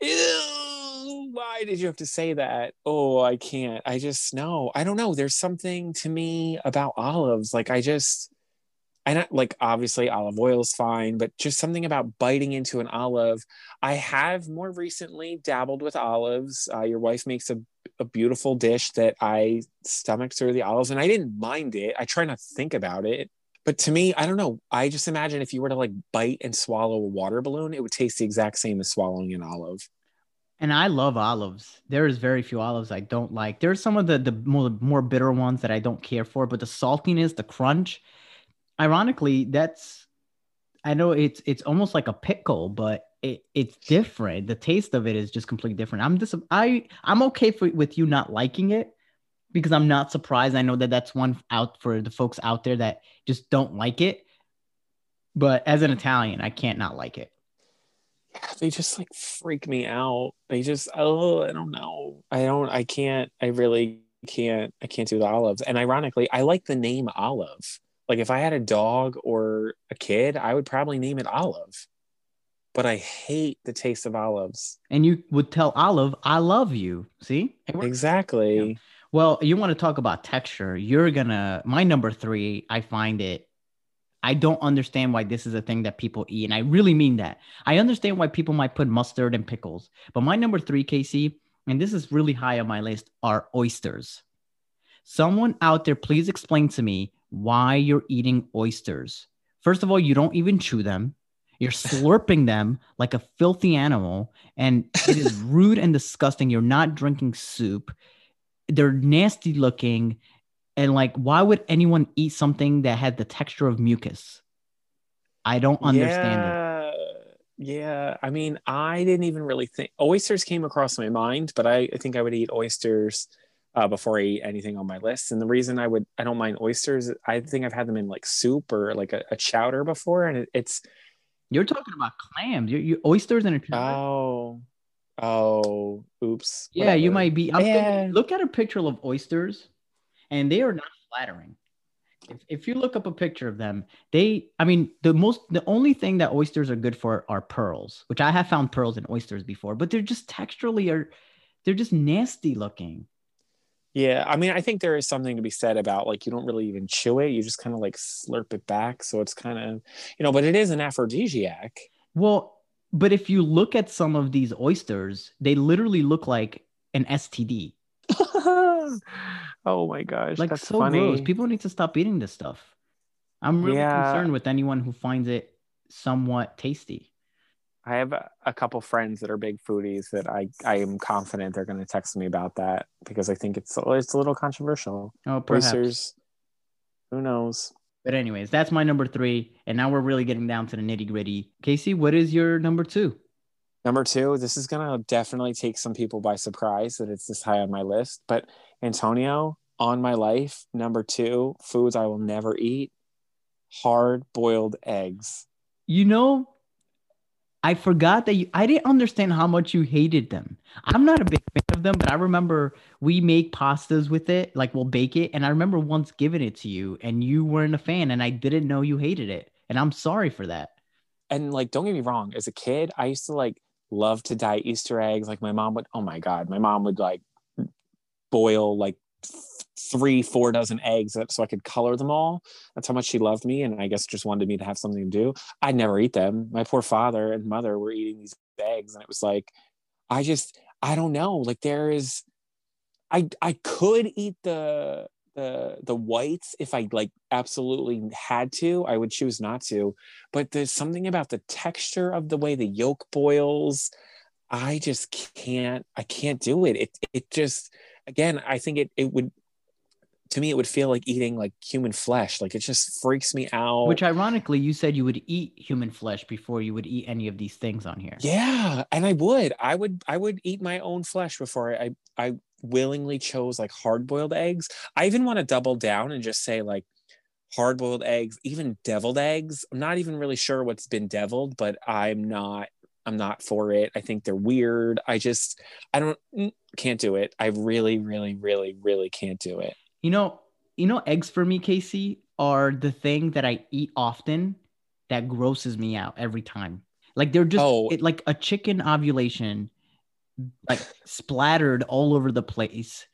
Ew, why did you have to say that? Oh, I can't. I just know. I don't know. There's something to me about olives. Like I just, I not like obviously olive oil is fine, but just something about biting into an olive. I have more recently dabbled with olives. Uh, your wife makes a, a beautiful dish that I stomached through the olives and I didn't mind it. I try not to think about it. But to me, I don't know. I just imagine if you were to like bite and swallow a water balloon, it would taste the exact same as swallowing an olive. And I love olives. There is very few olives I don't like. There's some of the, the more, more bitter ones that I don't care for, but the saltiness, the crunch, ironically, that's, I know it's it's almost like a pickle, but it, it's different. The taste of it is just completely different. I'm dis- I, I'm okay for, with you not liking it. Because I'm not surprised. I know that that's one out for the folks out there that just don't like it. But as an Italian, I can't not like it. Yeah, they just like freak me out. They just, oh, I don't know. I don't, I can't, I really can't, I can't do the olives. And ironically, I like the name Olive. Like if I had a dog or a kid, I would probably name it Olive. But I hate the taste of olives. And you would tell Olive, I love you. See? Exactly. Yeah. Well, you want to talk about texture. You're going to, my number three, I find it, I don't understand why this is a thing that people eat. And I really mean that. I understand why people might put mustard and pickles. But my number three, Casey, and this is really high on my list, are oysters. Someone out there, please explain to me why you're eating oysters. First of all, you don't even chew them. You're slurping them like a filthy animal, and it is rude and disgusting. You're not drinking soup. They're nasty looking. And like, why would anyone eat something that had the texture of mucus? I don't understand yeah, it. Yeah. I mean, I didn't even really think oysters came across my mind, but I, I think I would eat oysters uh, before I eat anything on my list. And the reason I would, I don't mind oysters. I think I've had them in like soup or like a, a chowder before. And it, it's, you're talking about clams, you, you oysters and a chowder. Oh, oh, oops. Yeah, whatever. You might be. I'm thinking, look at a picture of oysters, and they are not flattering. If, if you look up a picture of them, they, I mean, the most, the only thing that oysters are good for are pearls, which I have found pearls in oysters before, but they're just texturally, are, they're just nasty looking. Yeah, I mean, I think there is something to be said about like, you don't really even chew it. You just kind of like slurp it back. So it's kind of, you know, but it is an aphrodisiac. Well, but if you look at some of these oysters, they literally look like an S T D. Oh my gosh. Like, that's so funny. Gross. People need to stop eating this stuff. I'm really yeah. concerned with anyone who finds it somewhat tasty. I have a couple friends that are big foodies that I, I am confident they're going to text me about that because I think it's it's a little controversial. Oh, perhaps. Oysters, who knows? But anyways, that's my number three. And now we're really getting down to the nitty gritty. Casey, what is your number two? Number two, this is going to definitely take some people by surprise that it's this high on my list. But Antonio, on my life, number two, foods I will never eat, hard-boiled eggs. You know... I forgot that you, I didn't understand how much you hated them. I'm not a big fan of them, but I remember we make pastas with it, like we'll bake it. And I remember once giving it to you and you weren't a fan and I didn't know you hated it. And I'm sorry for that. And like, don't get me wrong. As a kid, I used to like love to dye Easter eggs. Like my mom would, oh my God, my mom would like boil like three, four dozen eggs up so I could color them all. That's how much she loved me, and I guess just wanted me to have something to do. I'd never eat them. My poor father and mother were eating these eggs, and it was like, I just, I don't know. Like there is, I I could eat the the the whites if I like absolutely had to. I would choose not to. But there's something about the texture of the way the yolk boils. I just can't. I can't do it. It it just. Again, I think it it would, to me, it would feel like eating like human flesh. Like it just freaks me out. Which ironically, you said you would eat human flesh before you would eat any of these things on here. Yeah, and I would. I would I would eat my own flesh before I I, I willingly chose like hard-boiled eggs. I even want to double down and just say like hard-boiled eggs, even deviled eggs. I'm not even really sure what's been deviled, but I'm not. I'm not for it. I think they're weird. I just, I don't, can't do it. I really, really, really, really can't do it. You know, you know, eggs for me, Casey, are the thing that I eat often that grosses me out every time. Like they're just oh. it, like a chicken ovulation, like splattered all over the place.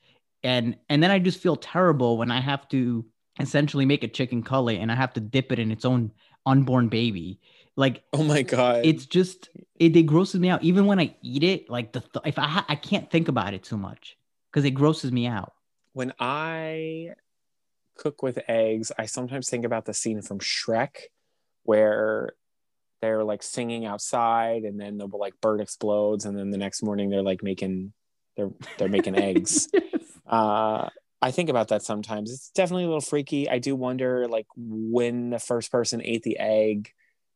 And, and then I just feel terrible when I have to essentially make a chicken cutlet and I have to dip it in its own unborn baby. Like, oh my God, it's just it, it grosses me out. Even when I eat it, like the th- if I ha- I can't think about it too much because it grosses me out. When I cook with eggs, I sometimes think about the scene from Shrek where they're like singing outside, and then the like bird explodes, and then the next morning they're like making they're they're making eggs. Yes. Uh, I think about that sometimes. It's definitely a little freaky. I do wonder like when the first person ate the egg.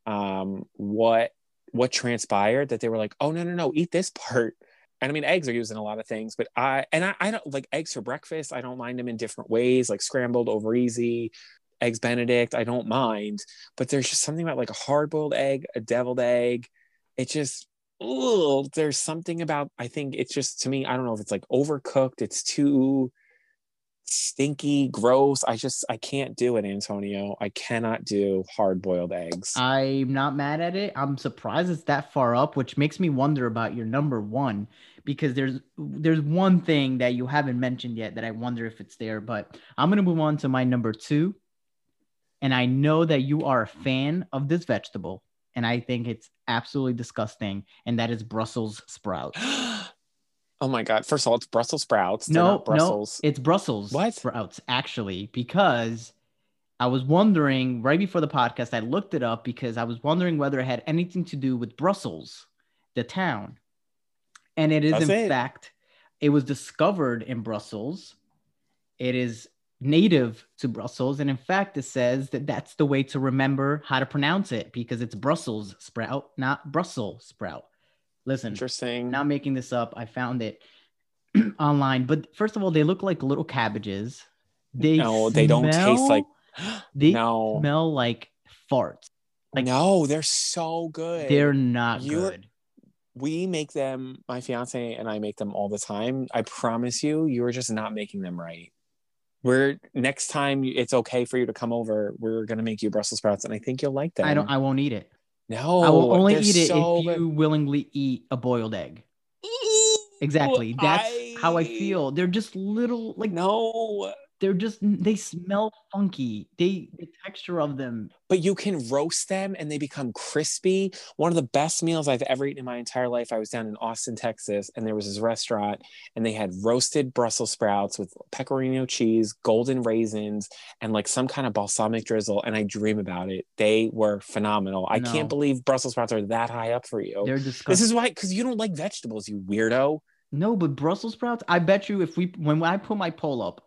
Um, what what transpired that they were like, oh no no no, eat this part. And I mean, eggs are used in a lot of things, but I and I, I don't like eggs for breakfast. I don't mind them in different ways, like scrambled, over easy, Eggs Benedict. I don't mind, but there's just something about like a hard boiled egg, a deviled egg. It just, ugh, there's something about. I think it's just to me. I don't know if it's like overcooked. It's too stinky, gross. I just I can't do it, Antonio. I cannot do hard-boiled eggs. I'm not mad at it. I'm surprised it's that far up, which makes me wonder about your number one, because there's there's one thing that you haven't mentioned yet that I wonder if it's there. But I'm gonna move on to my number two, and I know that you are a fan of this vegetable, and I think it's absolutely disgusting, and that is Brussels sprouts. Oh my God. First of all, it's Brussels sprouts. They're no, not Brussels. No, it's Brussels what? Sprouts, actually, because I was wondering right before the podcast, I looked it up because I was wondering whether it had anything to do with Brussels, the town. And it is, That's in it. fact, it was discovered in Brussels. It is native to Brussels. And in fact, it says that that's the way to remember how to pronounce it, because it's Brussels sprout, not Brussels sprout. Listen, Interesting. not making this up. I found it online. But first of all, they look like little cabbages. They no, smell, they don't taste like. They no. smell like farts. Like, no, they're so good. They're not You're- good. We make them, my fiance and I make them all the time. I promise you, you're just not making them right. We're next time it's okay for you to come over, we're going to make you Brussels sprouts and I think you'll like them. I don't, I won't eat it. No. I will only eat so it if you good. willingly eat a boiled egg. Exactly. That's I... how I feel. They're just little, like, no. They're just, they smell funky. They, the texture of them. But you can roast them and they become crispy. One of the best meals I've ever eaten in my entire life. I was down in Austin, Texas, and there was this restaurant and they had roasted Brussels sprouts with pecorino cheese, golden raisins, and like some kind of balsamic drizzle. And I dream about it. They were phenomenal. I no. can't believe Brussels sprouts are that high up for you. They're disgusting. This is why, because you don't like vegetables, you weirdo. No, but Brussels sprouts, I bet you if we, when I put my poll up,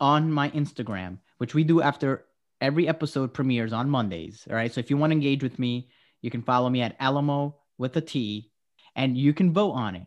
on my Instagram, which we do after every episode premieres on Mondays. All right. So if you want to engage with me, you can follow me at Alamo with a T and you can vote on it.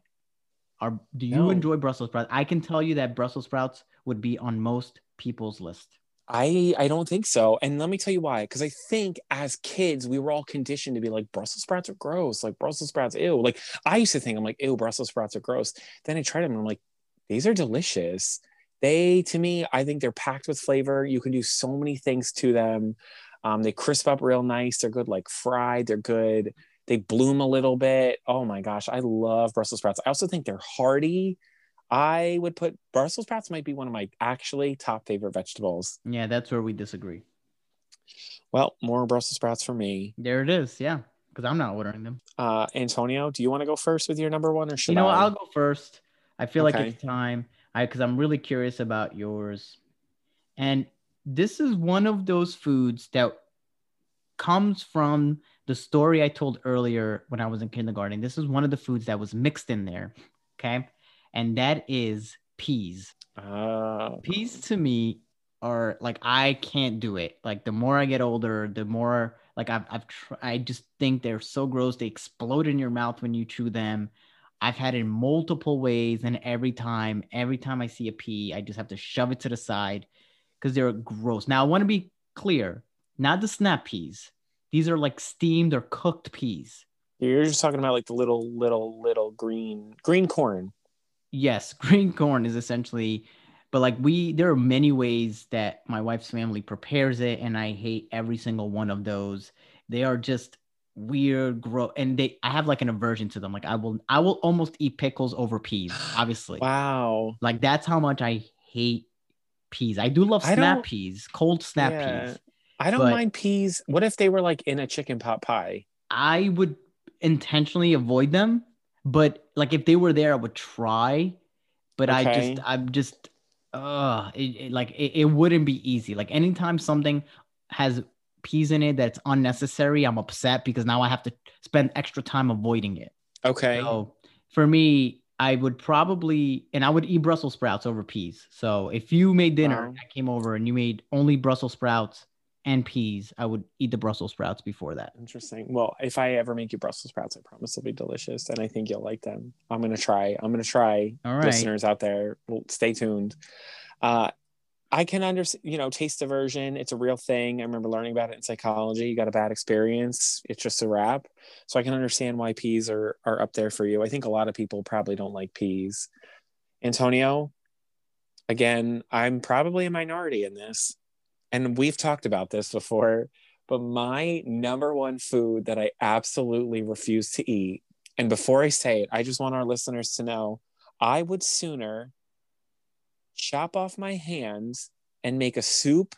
Are, do you no. enjoy Brussels sprouts? I can tell you that Brussels sprouts would be on most people's list. I, I don't think so. And let me tell you why. Because I think as kids, we were all conditioned to be like, Brussels sprouts are gross. Like Brussels sprouts, ew. Like I used to think, I'm like, ew, Brussels sprouts are gross. Then I tried them and I'm like, these are delicious. They, to me, I think they're packed with flavor. You can do so many things to them. Um, they crisp up real nice. They're good, like fried. They're good. They bloom a little bit. Oh my gosh. I love Brussels sprouts. I also think they're hearty. I would put Brussels sprouts might be one of my actually top favorite vegetables. Yeah, that's where we disagree. Well, more Brussels sprouts for me. There it is. Yeah. Because I'm not ordering them. Uh, Antonio, do you want to go first with your number one or should I? You know, I? I'll go first. I feel okay. like it's time. Because I'm really curious about yours. And this is one of those foods that comes from the story I told earlier when I was in kindergarten. This is one of the foods that was mixed in there, okay? And that is peas. Oh. Peas to me are like, I can't do it. Like the more I get older, the more, like I've, I've tr- I just think they're so gross. They explode in your mouth when you chew them. I've had it in multiple ways, and every time, every time I see a pea, I just have to shove it to the side because they're gross. Now, I want to be clear, not the snap peas. These are like steamed or cooked peas. You're just talking about like the little, little, little green, green corn. Yes, green corn is essentially, but like we, there are many ways that my wife's family prepares it, and I hate every single one of those. They are just weird, gross, and they I have like an aversion to them. Like I will I will almost eat pickles over peas, obviously. Wow. Like that's how much I hate peas. I do love snap peas, cold snap yeah, peas. I don't mind peas. What if they were like in a chicken pot pie? I would intentionally avoid them, but like if they were there, I would try. But okay. I just I'm just uh it, it, like it, it wouldn't be easy. Like anytime something has peas in it that's unnecessary, I'm upset because now I have to spend extra time avoiding it. Okay. So for me, I would probably, and I would eat Brussels sprouts over peas. So if you made dinner, wow. I came over and you made only Brussels sprouts and peas, I would eat the Brussels sprouts before that. Interesting. Well, if I ever make you Brussels sprouts, I promise they'll be delicious and I think you'll like them. I'm going to try. I'm going to try. All right. Listeners out there, well, stay tuned. Uh, I can understand, you know, taste aversion. It's a real thing. I remember learning about it in psychology. You got a bad experience. It's just a wrap. So I can understand why peas are, are up there for you. I think a lot of people probably don't like peas. Antonio, again, I'm probably a minority in this. And we've talked about this before, but my number one food that I absolutely refuse to eat. And before I say it, I just want our listeners to know I would sooner chop off my hands and make a soup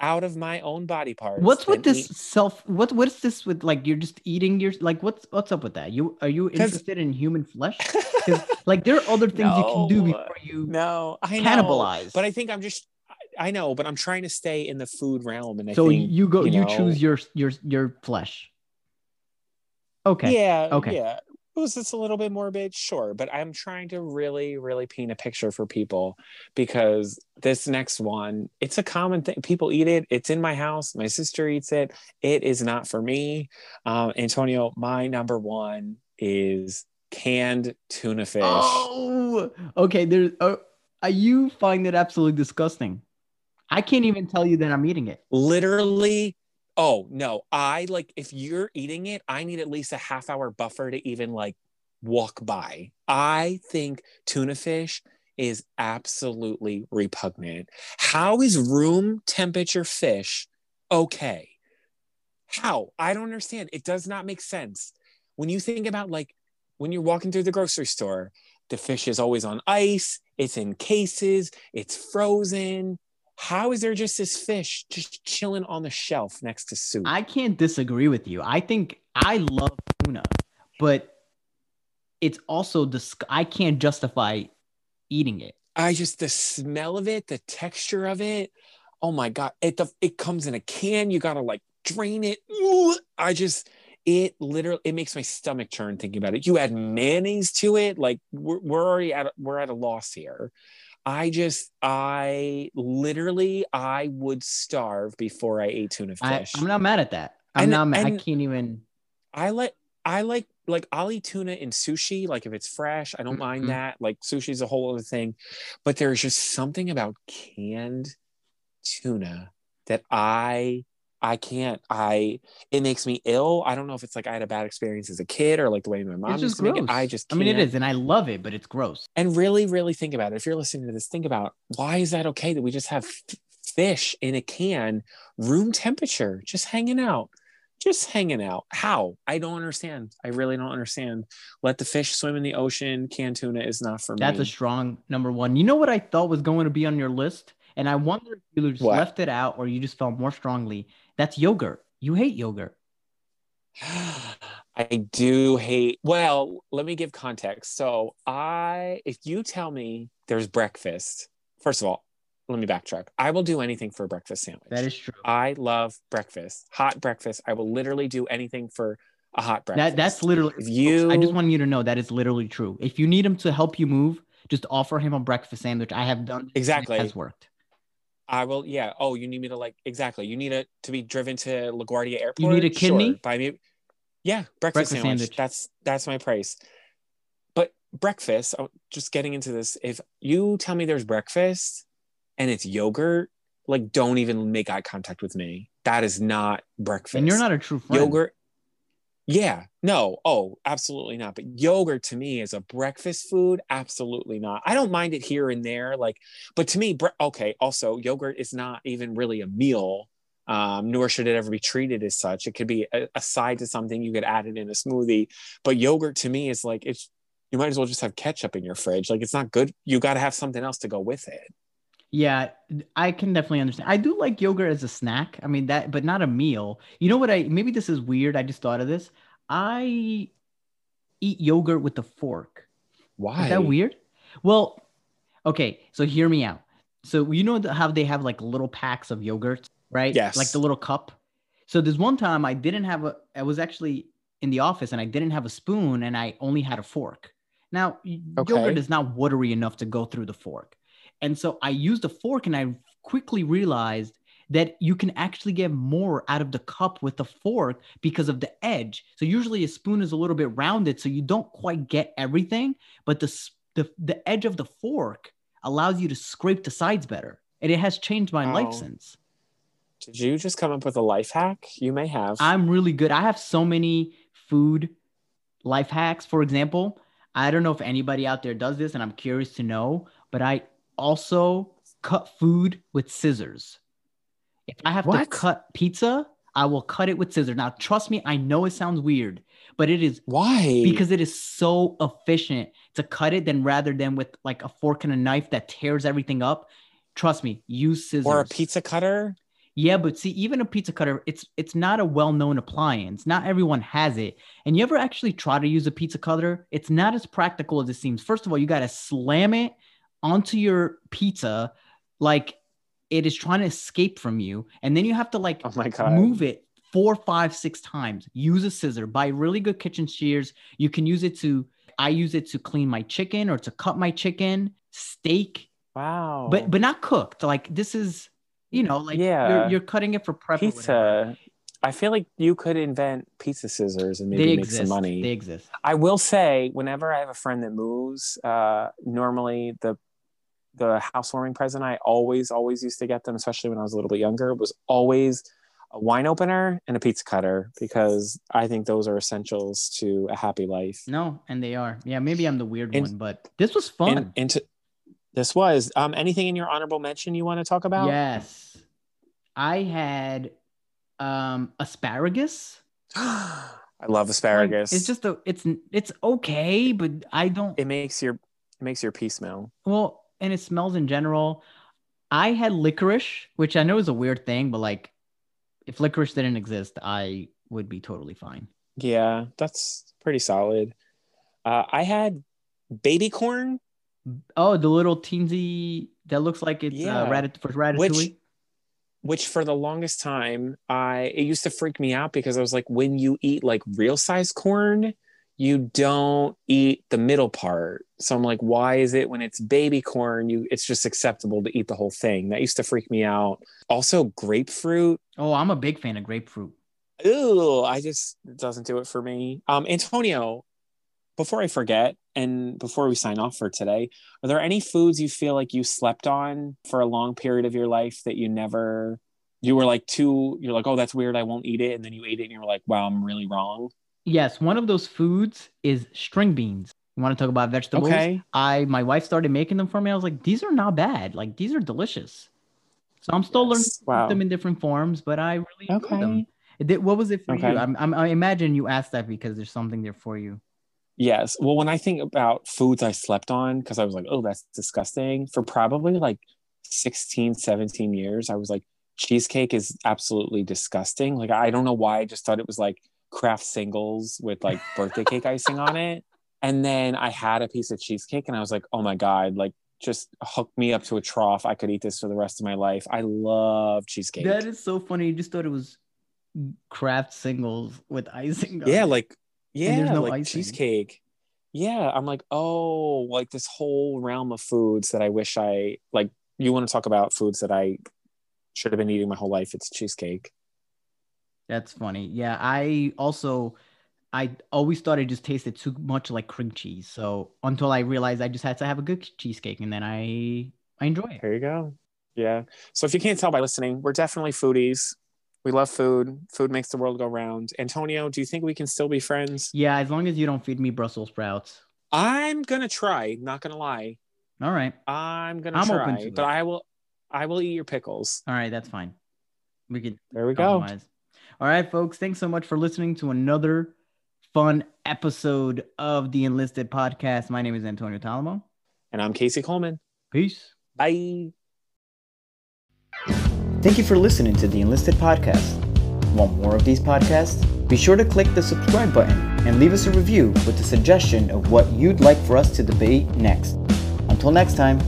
out of my own body parts. What's with this eat. self? What what's this with like? You're just eating your like. What's what's up with that? You are you interested in human flesh? Like there are other things no, you can do before you no, I cannibalize. Know, but I think I'm just. I know, but I'm trying to stay in the food realm. And I so think, you go, you, you know, choose your your your flesh. Okay. Yeah. Okay. Yeah. Was this a little bit morbid? Sure. But I'm trying to really, really paint a picture for people, because this next one, it's a common thing. People eat it. It's in my house. My sister eats it. It is not for me. Um, Antonio, my number one is canned tuna fish. Oh, okay. There's, uh, you find it absolutely disgusting. I can't even tell you that I'm eating it. Literally. Oh, no, I like, if you're eating it, I need at least a half hour buffer to even like walk by. I think tuna fish is absolutely repugnant. How is room temperature fish okay? How? I don't understand. It does not make sense. When you think about like, when you're walking through the grocery store, the fish is always on ice, it's in cases, it's frozen. How is there just this fish just chilling on the shelf next to soup? I can't disagree with you. I think I love tuna, but it's also dis- I can't justify eating it. I just, the smell of it, the texture of it. Oh my God. It, the, it comes in a can. You got to like drain it. Ooh, I just, it literally, it makes my stomach turn thinking about it. You add mayonnaise to it. Like we're, we're already at, we're at a loss here. I just, I literally, I would starve before I ate tuna fish. I, I'm not mad at that. I'm and, not mad. I can't even. I like, I like, like I'll eat tuna in sushi. Like if it's fresh, I don't mm-hmm. mind that. Like sushi is a whole other thing, but there's just something about canned tuna that I, I can't, I, it makes me ill. I don't know if it's like I had a bad experience as a kid or like the way my mom used to make it. I just can't. I mean, it is, and I love it, but it's gross. And really, really think about it. If you're listening to this, think about why is that okay that we just have f- fish in a can, room temperature, just hanging out, just hanging out. How? I don't understand. I really don't understand. Let the fish swim in the ocean. Canned tuna is not for me. That's a strong number one. You know what I thought was going to be on your list? And I wonder if you just what? left it out or you just felt more strongly. That's yogurt. You hate yogurt. I do hate. Well, let me give context. So I, if you tell me there's breakfast, first of all, let me backtrack. I will do anything for a breakfast sandwich. That is true. I love breakfast, hot breakfast. I will literally do anything for a hot breakfast. That, that's literally, if you, I just want you to know that is literally true. If you need him to help you move, just offer him a breakfast sandwich. I have done. Exactly. It has worked. I will, yeah. Oh, you need me to like, exactly. You need a, to be driven to LaGuardia Airport. You need a kidney? Sure, buy me, yeah, breakfast, breakfast sandwich. sandwich. That's that's my price. But breakfast, just getting into this, if you tell me there's breakfast and it's yogurt, like don't even make eye contact with me. That is not breakfast. And you're not a true friend. Yogurt, yeah, no, oh, absolutely not. But yogurt to me is a breakfast food. Absolutely not. I don't mind it here and there, like, but to me, bre- okay. Also, yogurt is not even really a meal, um, nor should it ever be treated as such. It could be a, a side to something. You could add it in a smoothie, but yogurt to me is like it's. You might as well just have ketchup in your fridge. Like it's not good. You got to have something else to go with it. Yeah, I can definitely understand. I do like yogurt as a snack. I mean that, but not a meal. You know what I, maybe this is weird. I just thought of this. I eat yogurt with a fork. Why? Is that weird? Well, okay. So hear me out. So you know how they have like little packs of yogurt, right? Yes. Like the little cup. So there's one time I didn't have a, I was actually in the office and I didn't have a spoon and I only had a fork. Now okay. Yogurt is not watery enough to go through the fork. And so I used a fork and I quickly realized that you can actually get more out of the cup with the fork because of the edge. So usually a spoon is a little bit rounded, so you don't quite get everything, but the the, the edge of the fork allows you to scrape the sides better. And it has changed my oh. life since. Did you just come up with a life hack? You may have. I'm really good. I have so many food life hacks. For example, I don't know if anybody out there does this and I'm curious to know, but I also cut food with scissors. If I have what? to cut pizza, I will cut it with scissors. Now, trust me, I know it sounds weird, but it is. Why? Because it is so efficient to cut it than rather than with like a fork and a knife that tears everything up. Trust me, use scissors. Or a pizza cutter? Yeah, but see, even a pizza cutter, it's it's not a well-known appliance. Not everyone has it. And you ever actually try to use a pizza cutter? It's not as practical as it seems. First of all, you got to slam it onto your pizza like It is trying to escape from you. And then you have to like oh my God. move it four, five, six times. Use a scissor. Buy really good kitchen shears. You can use it to, I use it to clean my chicken or to cut my chicken, steak. Wow. But but not cooked. Like this is, you know, like yeah. you're, you're cutting it for prep. Pizza. I feel like you could invent pizza scissors and maybe they make exist. some money. They exist. I will say, whenever I have a friend that moves, uh, normally the the housewarming present I always, always used to get them, especially when I was a little bit younger, was always a wine opener and a pizza cutter, because I think those are essentials to a happy life. No, and they are. Yeah, maybe I'm the weird and, one, but this was fun. And, and to, this was. Um, anything in your honorable mention you want to talk about? Yes. I had... Um, asparagus. I love asparagus. Like, it's just a, it's, it's okay, but I don't, it makes your, it makes your pee smell. Well, and it smells in general. I had licorice, which I know is a weird thing, but like if licorice didn't exist, I would be totally fine. Yeah. That's pretty solid. Uh, I had baby corn. Oh, the little teensy that looks like it's yeah. uh, ratat- for ratatouille. Which- Which for the longest time, I it used to freak me out, because I was like, when you eat like real size corn, you don't eat the middle part. So I'm like, why is it when it's baby corn, you it's just acceptable to eat the whole thing? That used to freak me out. Also, grapefruit. Oh, I'm a big fan of grapefruit. Ew, I just it doesn't do it for me. Um, Antonio, before I forget and before we sign off for today, are there any foods you feel like you slept on for a long period of your life that you never, you were like too, you're like, oh, that's weird, I won't eat it. And then you ate it and you were like, wow, I'm really wrong. Yes. One of those foods is string beans. You want to talk about vegetables? Okay. I, my wife started making them for me. I was like, these are not bad. Like these are delicious. So I'm still yes. learning to wow. eat them in different forms, but I really okay. enjoy them. Did, what was it for okay. you? I'm, I'm, I imagine you asked that because there's something there for you. Yes. Well, when I think about foods I slept on, because I was like, oh, that's disgusting, for probably like sixteen, seventeen years, I was like, cheesecake is absolutely disgusting. Like, I don't know why. I just thought it was like Kraft singles with like birthday cake icing on it. And then I had a piece of cheesecake and I was like, oh my God, like just hook me up to a trough. I could eat this for the rest of my life. I love cheesecake. That is so funny. You just thought it was Kraft singles with icing on it. Yeah, like. Yeah, no like icing. Cheesecake. Yeah, I'm like, oh, like this whole realm of foods that I wish I, like, you want to talk about foods that I should have been eating my whole life, it's cheesecake. That's funny. Yeah, I also, I always thought it just tasted too much like cream cheese. So until I realized I just had to have a good cheesecake, and then I, I enjoy it. There you go. Yeah. So if you can't tell by listening, we're definitely foodies. We love food. Food makes the world go round. Antonio, do you think we can still be friends? Yeah, as long as you don't feed me Brussels sprouts. I'm going to try, not going to lie. All right. I'm going to try, open to but it. I will I will eat your pickles. All right, that's fine. We can There we compromise. go. All right, folks, thanks so much for listening to another fun episode of the Enlisted Podcast. My name is Antonio Talamo, and I'm Casey Coleman. Peace. Bye. Thank you for listening to the Enlisted Podcast. Want more of these podcasts? Be sure to click the subscribe button and leave us a review with a suggestion of what you'd like for us to debate next. Until next time.